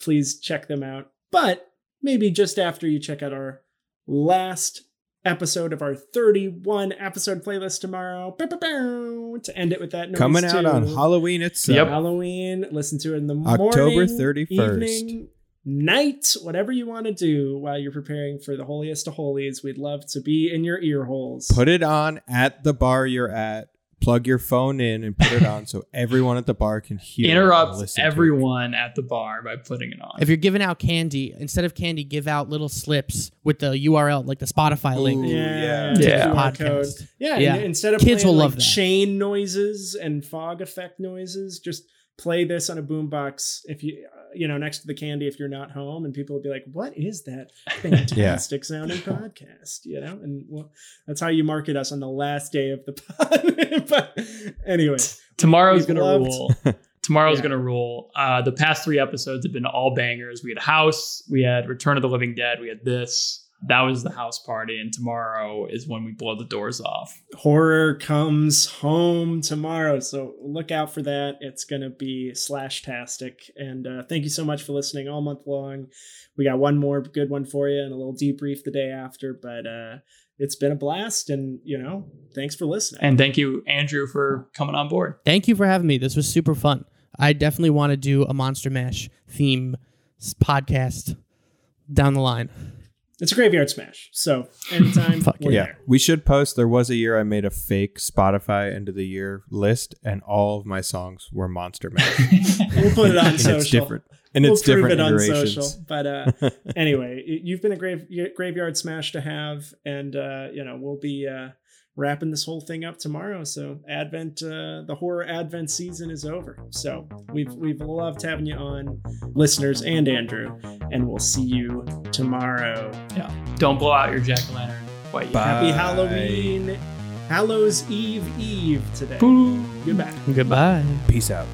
Please check them out. But maybe just after you check out our last episode of our thirty-one episode playlist tomorrow, bow, bow, bow, to end it with that noise coming out too. on Halloween itself. Yep. Halloween, listen to it in the October morning, thirty-first. Evening, night, whatever you want to do while you're preparing for the holiest of holies. We'd love to be in your ear holes. Put it on at the bar you're at. plug your phone in and put it on so everyone at the bar can hear. Interrupt everyone at the bar by putting it on. If you're giving out candy, instead of candy, give out little slips with the U R L, like the Spotify Ooh, link. Yeah. Yeah. yeah. Podcast. Yeah. yeah. Instead of Kids playing will like love chain noises and fog effect noises, just play this on a boombox if you, you know, next to the candy if you're not home, and people will be like, what is that fantastic yeah. sounding podcast? You know, and well, that's how you market us on the last day of the pod. But anyway, tomorrow's gonna loved. rule. Tomorrow's yeah. gonna rule. Uh, the past three episodes have been all bangers. We had House, we had Return of the Living Dead, we had this. That was the house party, and tomorrow is when we blow the doors off. Horror comes home tomorrow, so look out for that. It's going to be slashtastic, and uh, thank you so much for listening all month long. We got one more good one for you and a little debrief the day after, but uh, it's been a blast, and, you know, thanks for listening. And thank you, Andrew, for coming on board. Thank you for having me. This was super fun. I definitely want to do a Monster Mash theme podcast down the line. It's a graveyard smash. So anytime. Fuck we're yeah. there. We should post. There was a year I made a fake Spotify end of the year list, and all of my songs were Monster Mash. We'll put it on and social. It's different. And we'll it's different it iterations. On social. But uh, anyway, you've been a grave, graveyard smash to have. And, uh, you know, we'll be uh, wrapping this whole thing up tomorrow. So Advent, uh, the horror Advent season is over. So we've, we've loved having you on, listeners and Andrew. And we'll see you tomorrow. Yeah. Don't blow out your jack-o'-lantern. Quite Bye. Happy Halloween. Hallows Eve Eve today. Boom. Goodbye. Goodbye. Peace out.